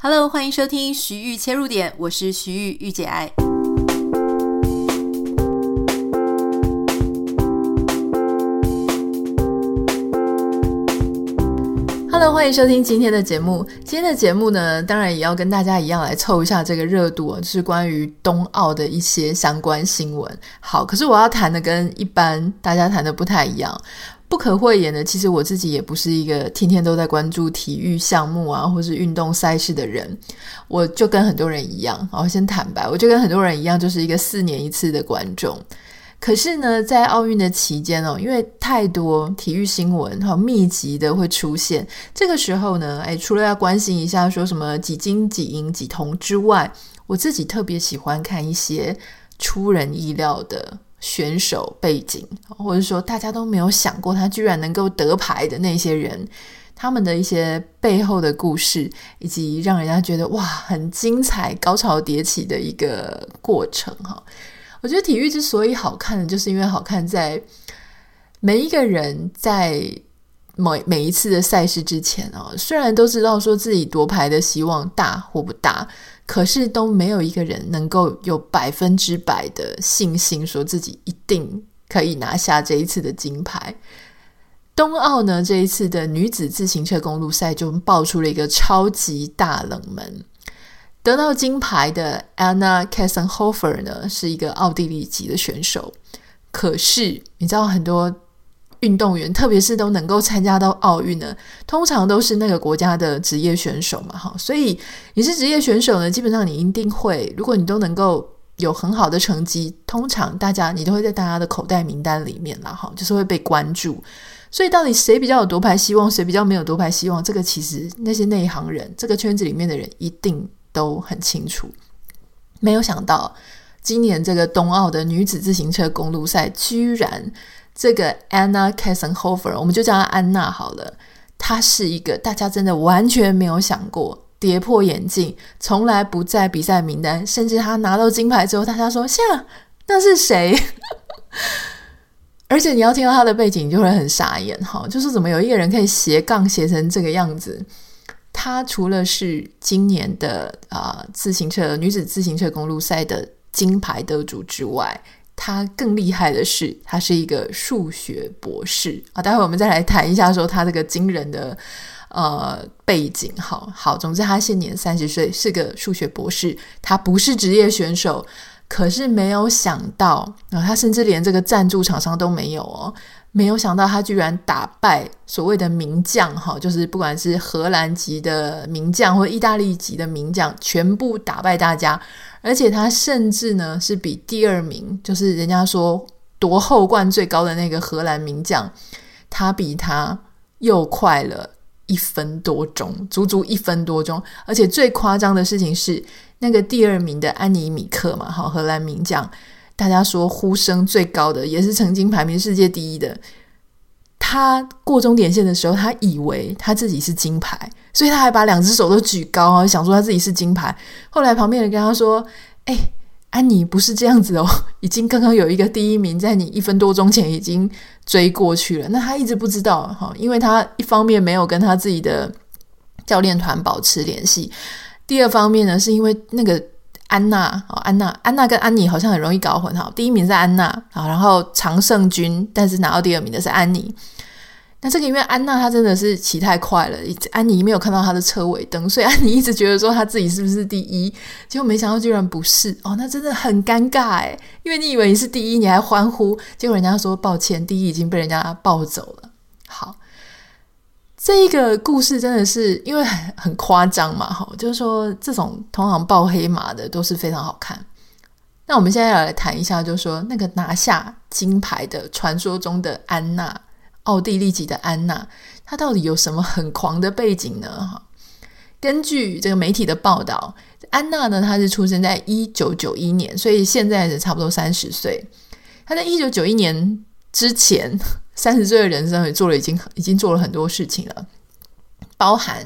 Hello， 欢迎收听徐豫切入点，我是徐豫，豫姐爱。Hello， 欢迎收听今天的节目。今天的节目呢，当然也要跟大家一样来凑一下这个热度哦，就是关于冬奥的一些相关新闻。好，可是我要谈的跟一般大家谈的不太一样。不可讳言的，其实我自己也不是一个天天都在关注体育项目啊，或是运动赛事的人。我就跟很多人一样，先坦白，我就跟很多人一样，就是一个4年一次的观众。可是呢，在奥运的期间因为太多体育新闻密集的会出现，这个时候呢，除了要关心一下说什么几金几银几铜之外，我自己特别喜欢看一些出人意料的选手背景，或者说大家都没有想过他居然能够得牌的那些人，他们的一些背后的故事，以及让人家觉得哇，很精彩，高潮迭起的一个过程。我觉得体育之所以好看的，就是因为好看在每一个人在每一次的赛事之前虽然都知道说自己夺牌的希望大或不大，可是都没有一个人能够有100%的信心说自己一定可以拿下这一次的金牌。冬奥呢，这一次的女子自行车公路赛就爆出了一个超级大冷门，得到金牌的 Anna Kiesenhofer 呢，是一个奥地利籍的选手。可是你知道，很多运动员特别是都能够参加到奥运呢，通常都是那个国家的职业选手嘛，所以你是职业选手呢，基本上你一定会，如果你都能够有很好的成绩，通常你都会在大家的口袋名单里面啦，就是会被关注。所以到底谁比较有夺牌希望，谁比较没有夺牌希望，这个其实那些内行人，这个圈子里面的人一定都很清楚。没有想到今年这个冬奥的女子自行车公路赛，居然这个 Anna Kiesenhofer， 我们就叫她安娜好了，她是一个大家真的完全没有想过，跌破眼镜，从来不在比赛名单，甚至她拿到金牌之后，大家说下那是谁？而且你要听到她的背景，你就会很傻眼，就是怎么有一个人可以斜杠斜成这个样子。她除了是今年的女子自行车公路赛的金牌得主之外，他更厉害的是，他是一个数学博士啊！待会我们再来谈一下说他这个惊人的背景。好，总之他现年30岁，是个数学博士，他不是职业选手。可是没有想到他甚至连这个赞助厂商都没有没有想到他居然打败所谓的名将就是不管是荷兰籍的名将或意大利籍的名将，全部打败大家。而且他甚至呢是比第2名，就是人家说夺后冠最高的那个荷兰名将，他比他又快了1分多钟，足足1分多钟。而且最夸张的事情是，那个第2名的安妮米克嘛，荷兰名将，大家说呼声最高的，也是曾经排名世界第1的，他过终点线的时候，他以为他自己是金牌，所以他还把2只手都举高想说他自己是金牌。后来旁边人跟他说，安妮不是这样子已经刚刚有一个第1名在你1分多钟前已经追过去了。那他一直不知道因为他一方面没有跟他自己的教练团保持联系，第二方面呢，是因为那个安娜跟安妮好像很容易搞混第1名是安娜，然后常胜军，但是拿到第2名的是安妮。那这个因为安娜她真的是骑太快了，安妮没有看到她的车尾灯，所以安妮一直觉得说她自己是不是第1，结果没想到居然不是那真的很尴尬因为你以为你是第1，你还欢呼，结果人家说抱歉，第1已经被人家抱走了。好，这一个故事真的是因为很夸张嘛，就是说这种通常抱黑马的都是非常好看。那我们现在来谈一下，就是说那个拿下金牌的传说中的安娜，奥地利籍的安娜，她到底有什么很狂的背景呢？根据这个媒体的报道，安娜呢，她是出生在1991年，所以现在是差不多30岁。她在1991年之前30岁的人生也做了已经做了很多事情了，包含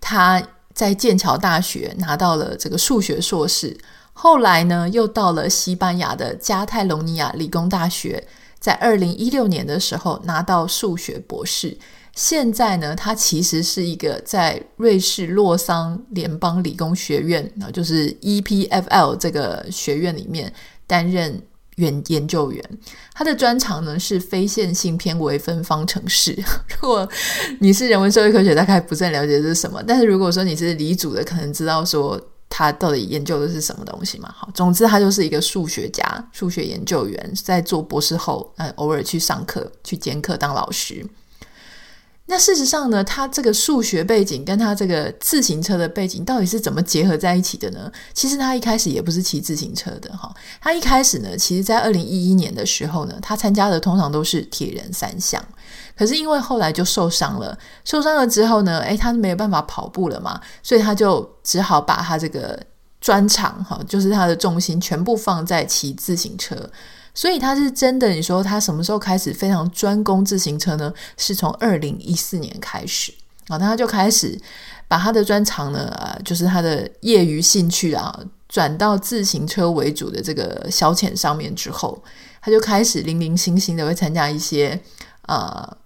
他在剑桥大学拿到了这个数学硕士，后来呢又到了西班牙的加泰隆尼亚理工大学，在2016年的时候拿到数学博士，现在呢他其实是一个在瑞士洛桑联邦理工学院，就是 EPFL 这个学院里面担任研究员。他的专长呢是非线性偏微分方程式。如果你是人文社会科学大概不是很了解这是什么，但是如果说你是理组的可能知道说他到底研究的是什么东西嘛。好，总之他就是一个数学家，数学研究员，在做博士后偶尔去上课去兼课当老师。那事实上呢他这个数学背景跟他这个自行车的背景到底是怎么结合在一起的呢？其实他一开始也不是骑自行车的。他一开始呢其实在2011年的时候呢他参加的通常都是铁人三项，可是因为后来就受伤了，受伤了之后呢他没有办法跑步了嘛，所以他就只好把他这个专长就是他的重心全部放在骑自行车。所以他是真的，你说他什么时候开始非常专攻自行车呢？是从2014年开始。那他就开始把他的专长呢就是他的业余兴趣转到自行车为主的这个消遣上面之后，他就开始零零星星的会参加一些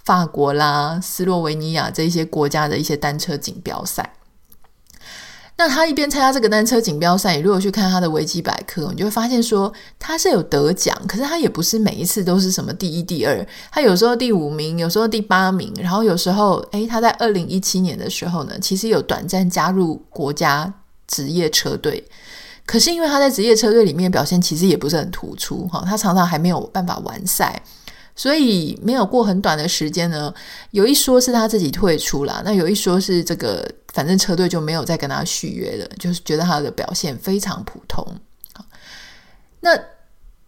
法国啦、斯洛维尼亚这一些国家的一些单车锦标赛。那他一边参加这个单车锦标赛，你如果去看他的维基百科，你就会发现说他是有得奖，可是他也不是每一次都是什么第一第二，他有时候第5名，有时候第8名，然后有时候他在2017年的时候呢其实有短暂加入国家职业车队，可是因为他在职业车队里面表现其实也不是很突出，他常常还没有办法完赛，所以没有过很短的时间呢，有一说是他自己退出啦，那有一说是这个反正车队就没有再跟他续约了，就是觉得他的表现非常普通。那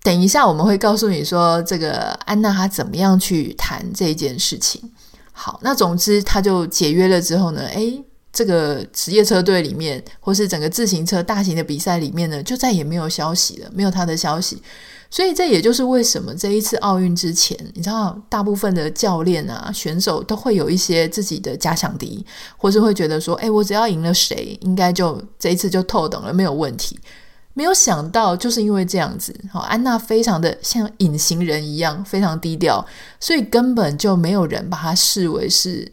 等一下我们会告诉你说这个安娜她怎么样去谈这件事情。好，那总之他就解约了之后呢这个职业车队里面或是整个自行车大型的比赛里面呢就再也没有消息了，没有他的消息。所以这也就是为什么这一次奥运之前，你知道大部分的教练啊选手都会有一些自己的假想敌，或是会觉得说我只要赢了谁应该就这一次就透懂了，没有问题。没有想到就是因为这样子，安娜非常的像隐形人一样非常低调，所以根本就没有人把她视为是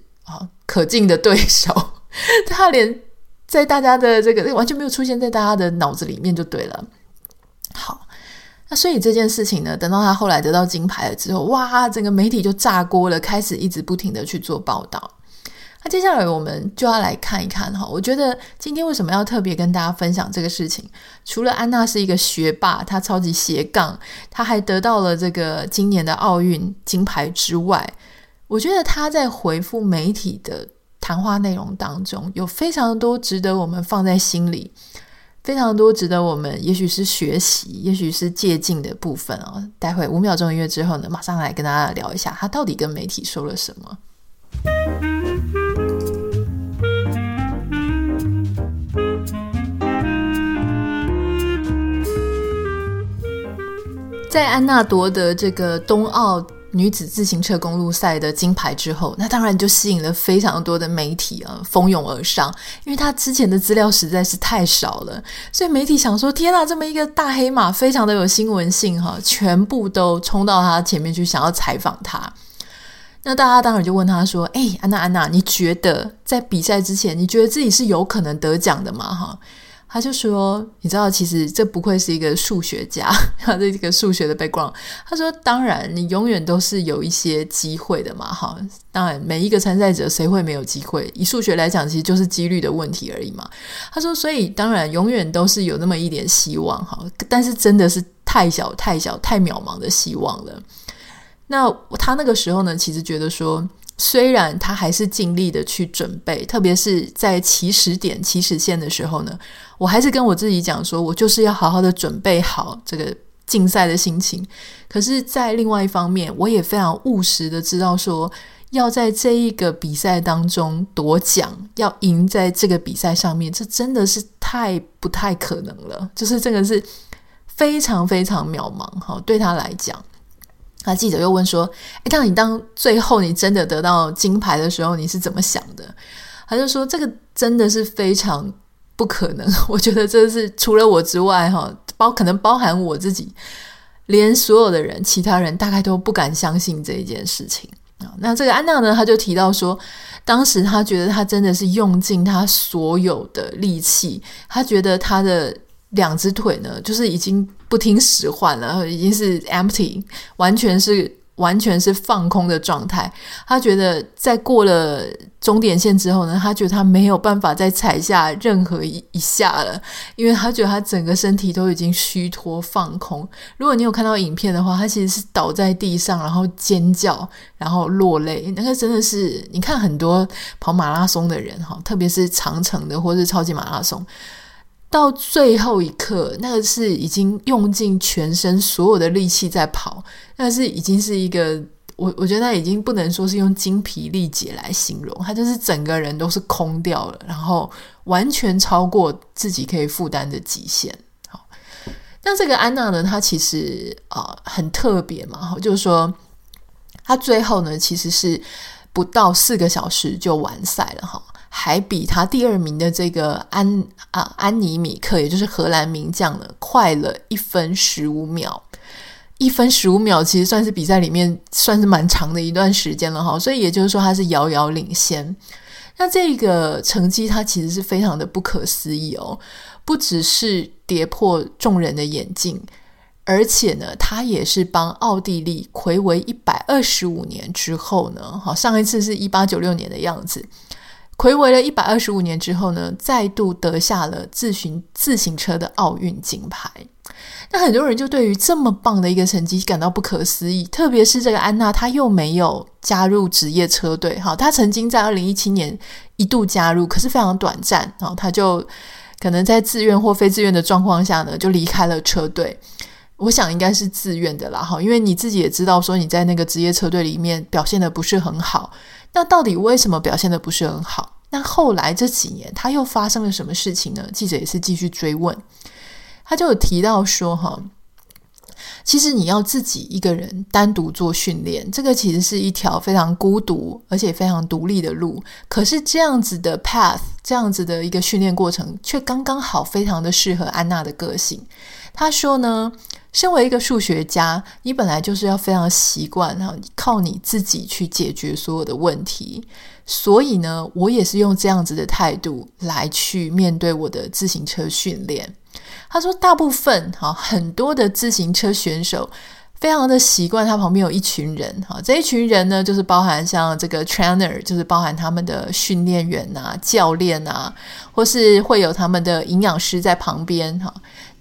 可敬的对手。他连在大家的这个完全没有出现在大家的脑子里面就对了。好，那所以这件事情呢等到他后来得到金牌了之后，哇，整个媒体就炸锅了，开始一直不停的去做报道。那接下来我们就要来看一看，我觉得今天为什么要特别跟大家分享这个事情，除了安娜是一个学霸，她超级斜杠，她还得到了这个今年的奥运金牌之外，我觉得她在回复媒体的谈话内容当中有非常多值得我们放在心里，非常多值得我们也许是学习也许是借鉴的部分待会5秒钟音乐之后呢马上来跟大家聊一下他到底跟媒体说了什么。在安娜夺得这个冬奥女子自行车公路赛的金牌之后，那当然就吸引了非常多的媒体蜂拥而上，因为她之前的资料实在是太少了，所以媒体想说天啊，这么一个大黑马非常的有新闻性全部都冲到她前面去想要采访她。那大家当然就问她说安娜，你觉得在比赛之前你觉得自己是有可能得奖的吗？他就说你知道其实这不愧是一个数学家，他这个数学的 background， 他说当然你永远都是有一些机会的嘛，当然每一个参赛者谁会没有机会，以数学来讲其实就是几率的问题而已嘛。他说所以当然永远都是有那么一点希望，但是真的是太小太渺茫的希望了。那他那个时候呢其实觉得说虽然他还是尽力的去准备，特别是在起始点起始线的时候呢，我还是跟我自己讲说我就是要好好的准备好这个竞赛的心情，可是在另外一方面我也非常务实的知道说要在这一个比赛当中夺奖，要赢在这个比赛上面，这真的是不太可能了，就是这个是非常非常渺茫对他来讲。那记者又问说当你最后你真的得到金牌的时候你是怎么想的？他就说这个真的是非常不可能，我觉得这是除了我之外可能包含我自己，连所有的人其他人大概都不敢相信这一件事情。那这个安娜呢，她就提到说，当时她觉得她真的是用尽她所有的力气，她觉得她的两只腿呢就是已经不听使唤了，已经是 empty， 完全是放空的状态。她觉得在过了终点线之后呢，她觉得她没有办法再踩下任何一下了，因为她觉得她整个身体都已经虚脱放空。如果你有看到影片的话，她其实是倒在地上，然后尖叫，然后落泪。那个真的是，你看很多跑马拉松的人，特别是长程的或是超级马拉松，到最后一刻，那个是已经用尽全身所有的力气在跑，那是已经是一个，我觉得那已经不能说是用精疲力竭来形容，他就是整个人都是空掉了，然后完全超过自己可以负担的极限。好，那这个安娜呢，她其实很特别嘛，就是说她最后呢其实是不到4个小时就完赛了哈。还比他第二名的这个安妮米克，也就是荷兰名将呢，快了1分15秒。1分15秒其实算是比赛里面算是蛮长的一段时间了哈，所以也就是说他是遥遥领先。那这个成绩他其实是非常的不可思议哦，不只是跌破众人的眼镜，而且呢，他也是帮奥地利睽违125年之后呢，好，上一次是1896年的样子。睽违了125年之后呢，再度得下了自行车的奥运金牌。那很多人就对于这么棒的一个成绩感到不可思议，特别是这个安娜，她又没有加入职业车队。好，她曾经在2017年一度加入，可是非常短暂，她就可能在自愿或非自愿的状况下呢，就离开了车队。我想应该是自愿的啦，因为你自己也知道说你在那个职业车队里面表现的不是很好，那到底为什么表现的不是很好？那后来这几年他又发生了什么事情呢？记者也是继续追问，他就有提到说，其实你要自己一个人单独做训练，这个其实是一条非常孤独而且非常独立的路，可是这样子的 path， 这样子的一个训练过程却刚刚好非常的适合安娜的个性。他说呢，身为一个数学家，你本来就是要非常习惯靠你自己去解决所有的问题，所以呢，我也是用这样子的态度来去面对我的自行车训练。他说大部分很多的自行车选手非常的习惯他旁边有一群人，这一群人呢就是包含像这个 trainer， 就是包含他们的训练员啊、教练啊，或是会有他们的营养师在旁边。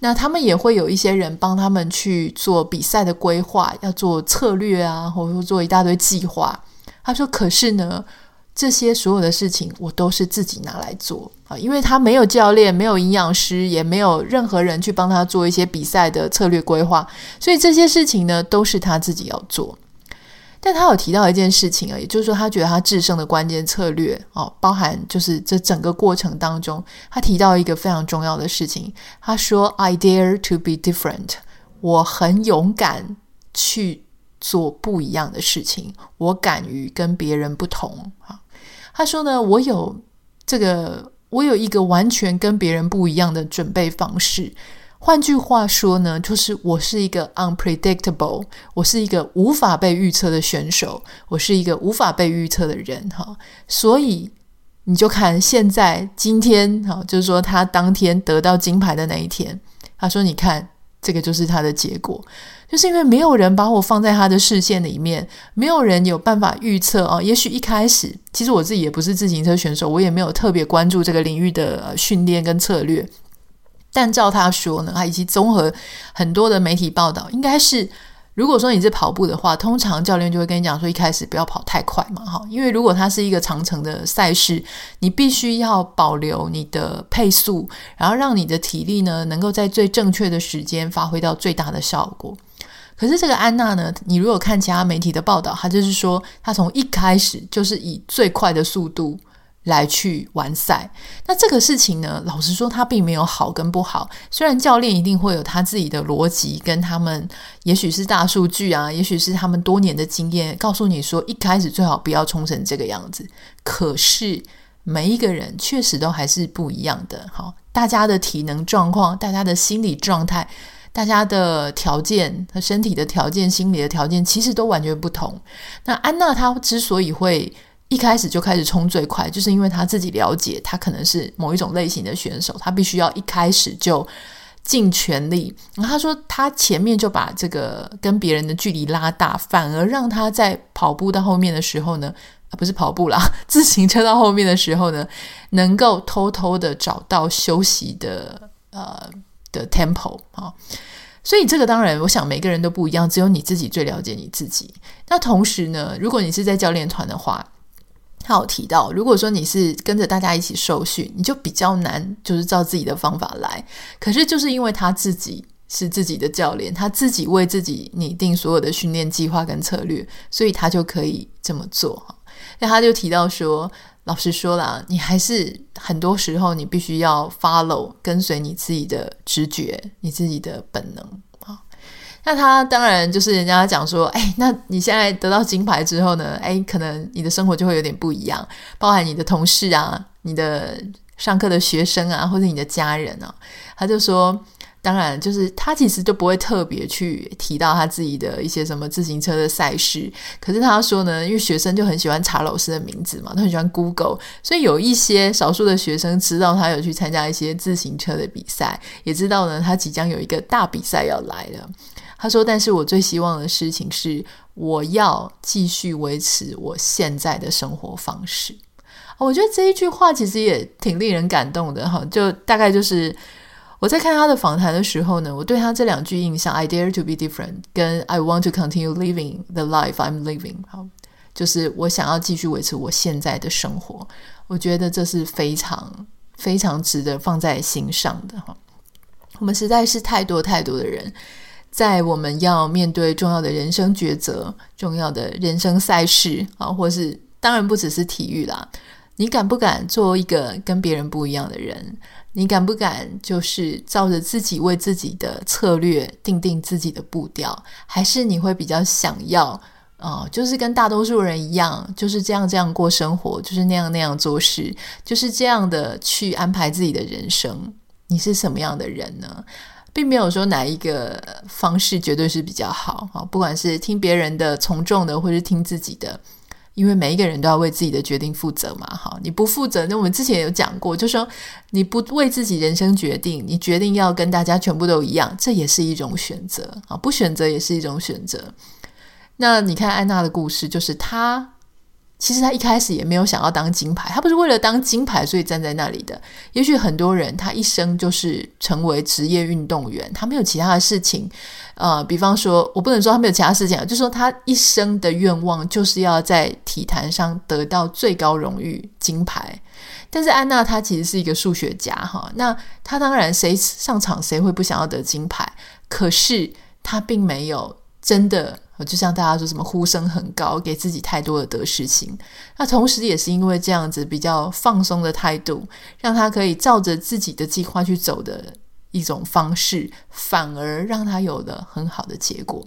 那他们也会有一些人帮他们去做比赛的规划，要做策略啊，或者做一大堆计划。他说可是呢，这些所有的事情我都是自己拿来做，因为他没有教练，没有营养师，也没有任何人去帮他做一些比赛的策略规划，所以这些事情呢都是他自己要做。但他有提到一件事情，也就是说他觉得他制胜的关键策略，包含就是这整个过程当中，他提到一个非常重要的事情，他说 I dare to be different， 我很勇敢去做不一样的事情，我敢于跟别人不同。他说呢，我有一个完全跟别人不一样的准备方式，换句话说呢，就是我是一个 unpredictable， 我是一个无法被预测的选手，我是一个无法被预测的人。所以你就看现在今天，就是说他当天得到金牌的那一天，他说你看这个就是他的结果，就是因为没有人把我放在他的视线里面，没有人有办法预测也许一开始，其实我自己也不是自行车选手，我也没有特别关注这个领域的训练跟策略，但照他说呢，以及综合很多的媒体报道，应该是如果说你是跑步的话，通常教练就会跟你讲说一开始不要跑太快嘛，因为如果它是一个长程的赛事，你必须要保留你的配速，然后让你的体力呢能够在最正确的时间发挥到最大的效果。可是这个安娜呢，你如果看其他媒体的报道，她就是说她从一开始就是以最快的速度来去完赛。那这个事情呢，老实说它并没有好跟不好，虽然教练一定会有他自己的逻辑，跟他们也许是大数据啊，也许是他们多年的经验告诉你说一开始最好不要冲成这个样子，可是每一个人确实都还是不一样的。好，大家的体能状况，大家的心理状态，大家的条件、和身体的条件、心理的条件其实都完全不同。那安娜她之所以会一开始就开始冲最快，就是因为她自己了解她可能是某一种类型的选手，她必须要一开始就尽全力。然后她说她前面就把这个跟别人的距离拉大，反而让她在跑步到后面的时候呢不是跑步啦，自行车到后面的时候呢，能够偷偷的找到休息的 tempo、哦、所以这个当然我想每个人都不一样，只有你自己最了解你自己。那同时呢，如果你是在教练团的话，他有提到如果说你是跟着大家一起受训，你就比较难就是照自己的方法来。可是就是因为他自己是自己的教练，他自己为自己拟定所有的训练计划跟策略，所以他就可以这么做。那他就提到说，老实说啦，你还是很多时候你必须要 follow 跟随你自己的直觉，你自己的本能。那他当然就是人家讲说，那你现在得到金牌之后呢，可能你的生活就会有点不一样，包含你的同事啊，你的上课的学生啊，或者你的家人啊。他就说当然就是他其实就不会特别去提到他自己的一些什么自行车的赛事，可是他说呢，因为学生就很喜欢查老师的名字嘛，他很喜欢 Google， 所以有一些少数的学生知道他有去参加一些自行车的比赛，也知道呢他即将有一个大比赛要来了。他说但是我最希望的事情是我要继续维持我现在的生活方式。我觉得这一句话其实也挺令人感动的，就大概就是我在看他的访谈的时候呢，我对他这两句印象 I dare to be different 跟 I want to continue living the life I'm living， 好，就是我想要继续维持我现在的生活。我觉得这是非常非常值得放在心上的。我们实在是太多太多的人，在我们要面对重要的人生抉择、重要的人生赛事，或是当然不只是体育啦，你敢不敢做一个跟别人不一样的人？你敢不敢就是照着自己为自己的策略定定自己的步调？还是你会比较想要就是跟大多数人一样，就是这样过生活，就是那样做事，就是这样的去安排自己的人生？你是什么样的人呢？并没有说哪一个方式绝对是比较好，不管是听别人的、从众的，或是听自己的，因为每一个人都要为自己的决定负责嘛。好，你不负责，那我们之前有讲过，就说你不为自己人生决定，你决定要跟大家全部都一样，这也是一种选择，不选择也是一种选择。那你看安娜的故事，就是她其实她一开始也没有想要当金牌，她不是为了当金牌所以站在那里的。也许很多人她一生就是成为职业运动员，她没有其他的事情，比方说我不能说他没有其他事情，就是说他一生的愿望就是要在体坛上得到最高荣誉金牌。但是安娜她其实是一个数学家，那她当然谁上场谁会不想要得金牌，可是她并没有真的就像大家说什么呼声很高，给自己太多的得失心。那同时也是因为这样子比较放松的态度，让她可以照着自己的计划去走的一种方式，反而让他有了很好的结果。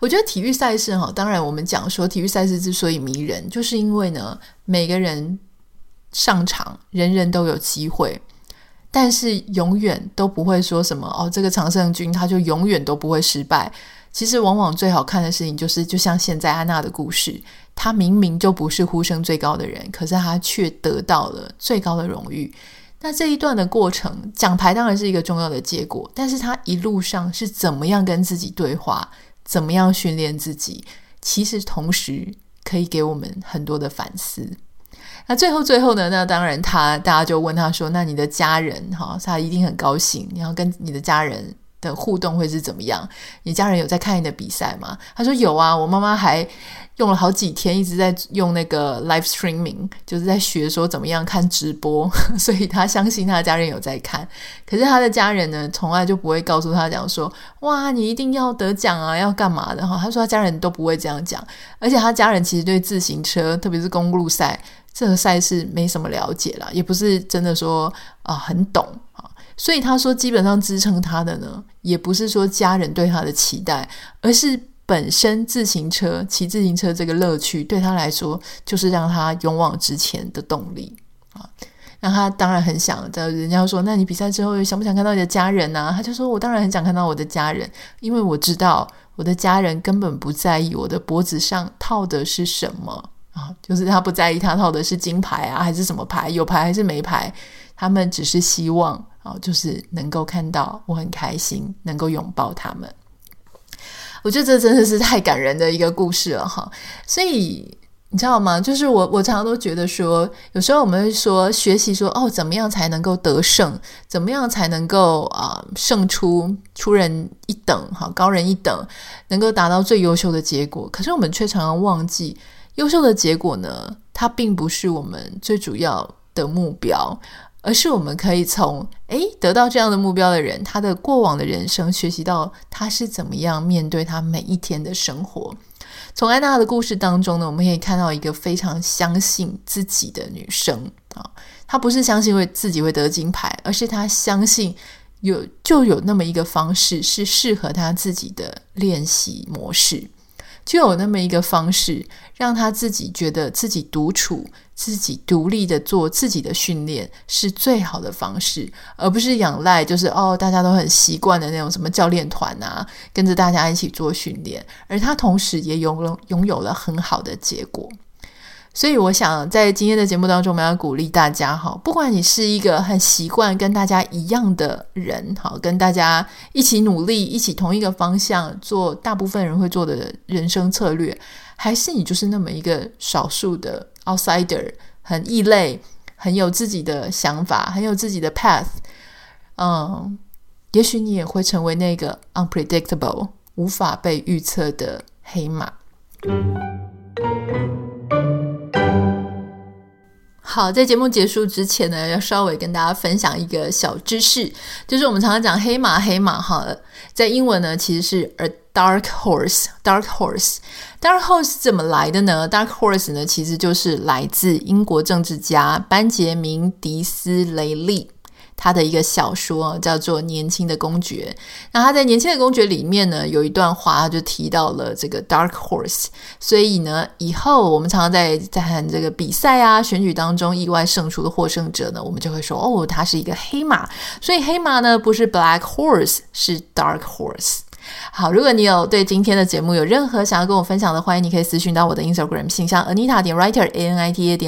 我觉得体育赛事，当然我们讲说体育赛事之所以迷人，就是因为呢每个人上场，人人都有机会，但是永远都不会说什么这个常胜军他就永远都不会失败。其实往往最好看的事情就是，就像现在安娜的故事，她明明就不是呼声最高的人，可是她却得到了最高的荣誉。那这一段的过程，奖牌当然是一个重要的结果，但是他一路上是怎么样跟自己对话，怎么样训练自己，其实同时可以给我们很多的反思。那最后呢，那当然大家就问他说，那你的家人，他一定很高兴，你要跟你的家人的互动会是怎么样？你家人有在看你的比赛吗？他说有啊，我妈妈还用了好几天一直在用那个 live streaming， 就是在学说怎么样看直播所以他相信他的家人有在看。可是他的家人呢，从来就不会告诉他讲说，哇，你一定要得奖啊，要干嘛的。他说他家人都不会这样讲，而且他家人其实对自行车，特别是公路赛这个赛事没什么了解啦，也不是真的说很懂。所以他说基本上支撑他的呢，也不是说家人对他的期待，而是本身骑自行车这个乐趣对他来说就是让他勇往直前的动力。那他当然很想，人家说那你比赛之后想不想看到你的家人啊，他就说我当然很想看到我的家人，因为我知道我的家人根本不在意我的脖子上套的是什么啊，就是他不在意他套的是金牌啊还是什么牌，有牌还是没牌，他们只是希望就是能够看到我很开心，能够拥抱他们。我觉得这真的是太感人的一个故事了哈。所以你知道吗，就是我常常都觉得说，有时候我们会说学习说怎么样才能够得胜，怎么样才能够胜出，出人一等哈，高人一等，能够达到最优秀的结果。可是我们却常常忘记，优秀的结果呢，它并不是我们最主要的目标，而是我们可以从得到这样的目标的人，他的过往的人生学习到他是怎么样面对他每一天的生活。从安娜的故事当中呢，我们可以看到一个非常相信自己的女生，她不是相信自己会得金牌，而是她相信就有那么一个方式是适合她自己的练习模式，就有那么一个方式让他自己觉得自己独处，自己独立的做自己的训练是最好的方式，而不是仰赖就是大家都很习惯的那种什么教练团啊，跟着大家一起做训练，而他同时也拥有了很好的结果。所以我想在今天的节目当中，我们要鼓励大家不管你是一个很习惯跟大家一样的人，跟大家一起努力，一起同一个方向做大部分人会做的人生策略，还是你就是那么一个少数的 outsider， 很异类，很有自己的想法，很有自己的 path， 也许你也会成为那个 unpredictable 无法被预测的黑马。好，在节目结束之前呢，要稍微跟大家分享一个小知识，就是我们常常讲黑马在英文呢其实是 a dark horse。 dark horse 怎么来的呢？ dark horse 呢其实就是来自英国政治家班杰明·迪斯雷利，他的一个小说叫做《年轻的公爵》。那他在《年轻的公爵》里面呢，有一段话他就提到了这个 dark horse， 所以呢，以后我们常常在看这个比赛啊、选举当中意外胜出的获胜者呢，我们就会说他是一个黑马。所以黑马呢不是 black horse， 是 dark horse。好，如果你有对今天的节目有任何想要跟我分享的，欢迎你可以私讯到我的 Instagram 信箱 anita.writer@anita.writer。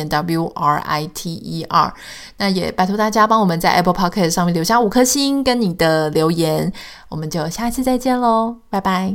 那也拜托大家帮我们在 Apple Podcast 上面留下5颗星跟你的留言，我们就下一次再见咯，拜拜。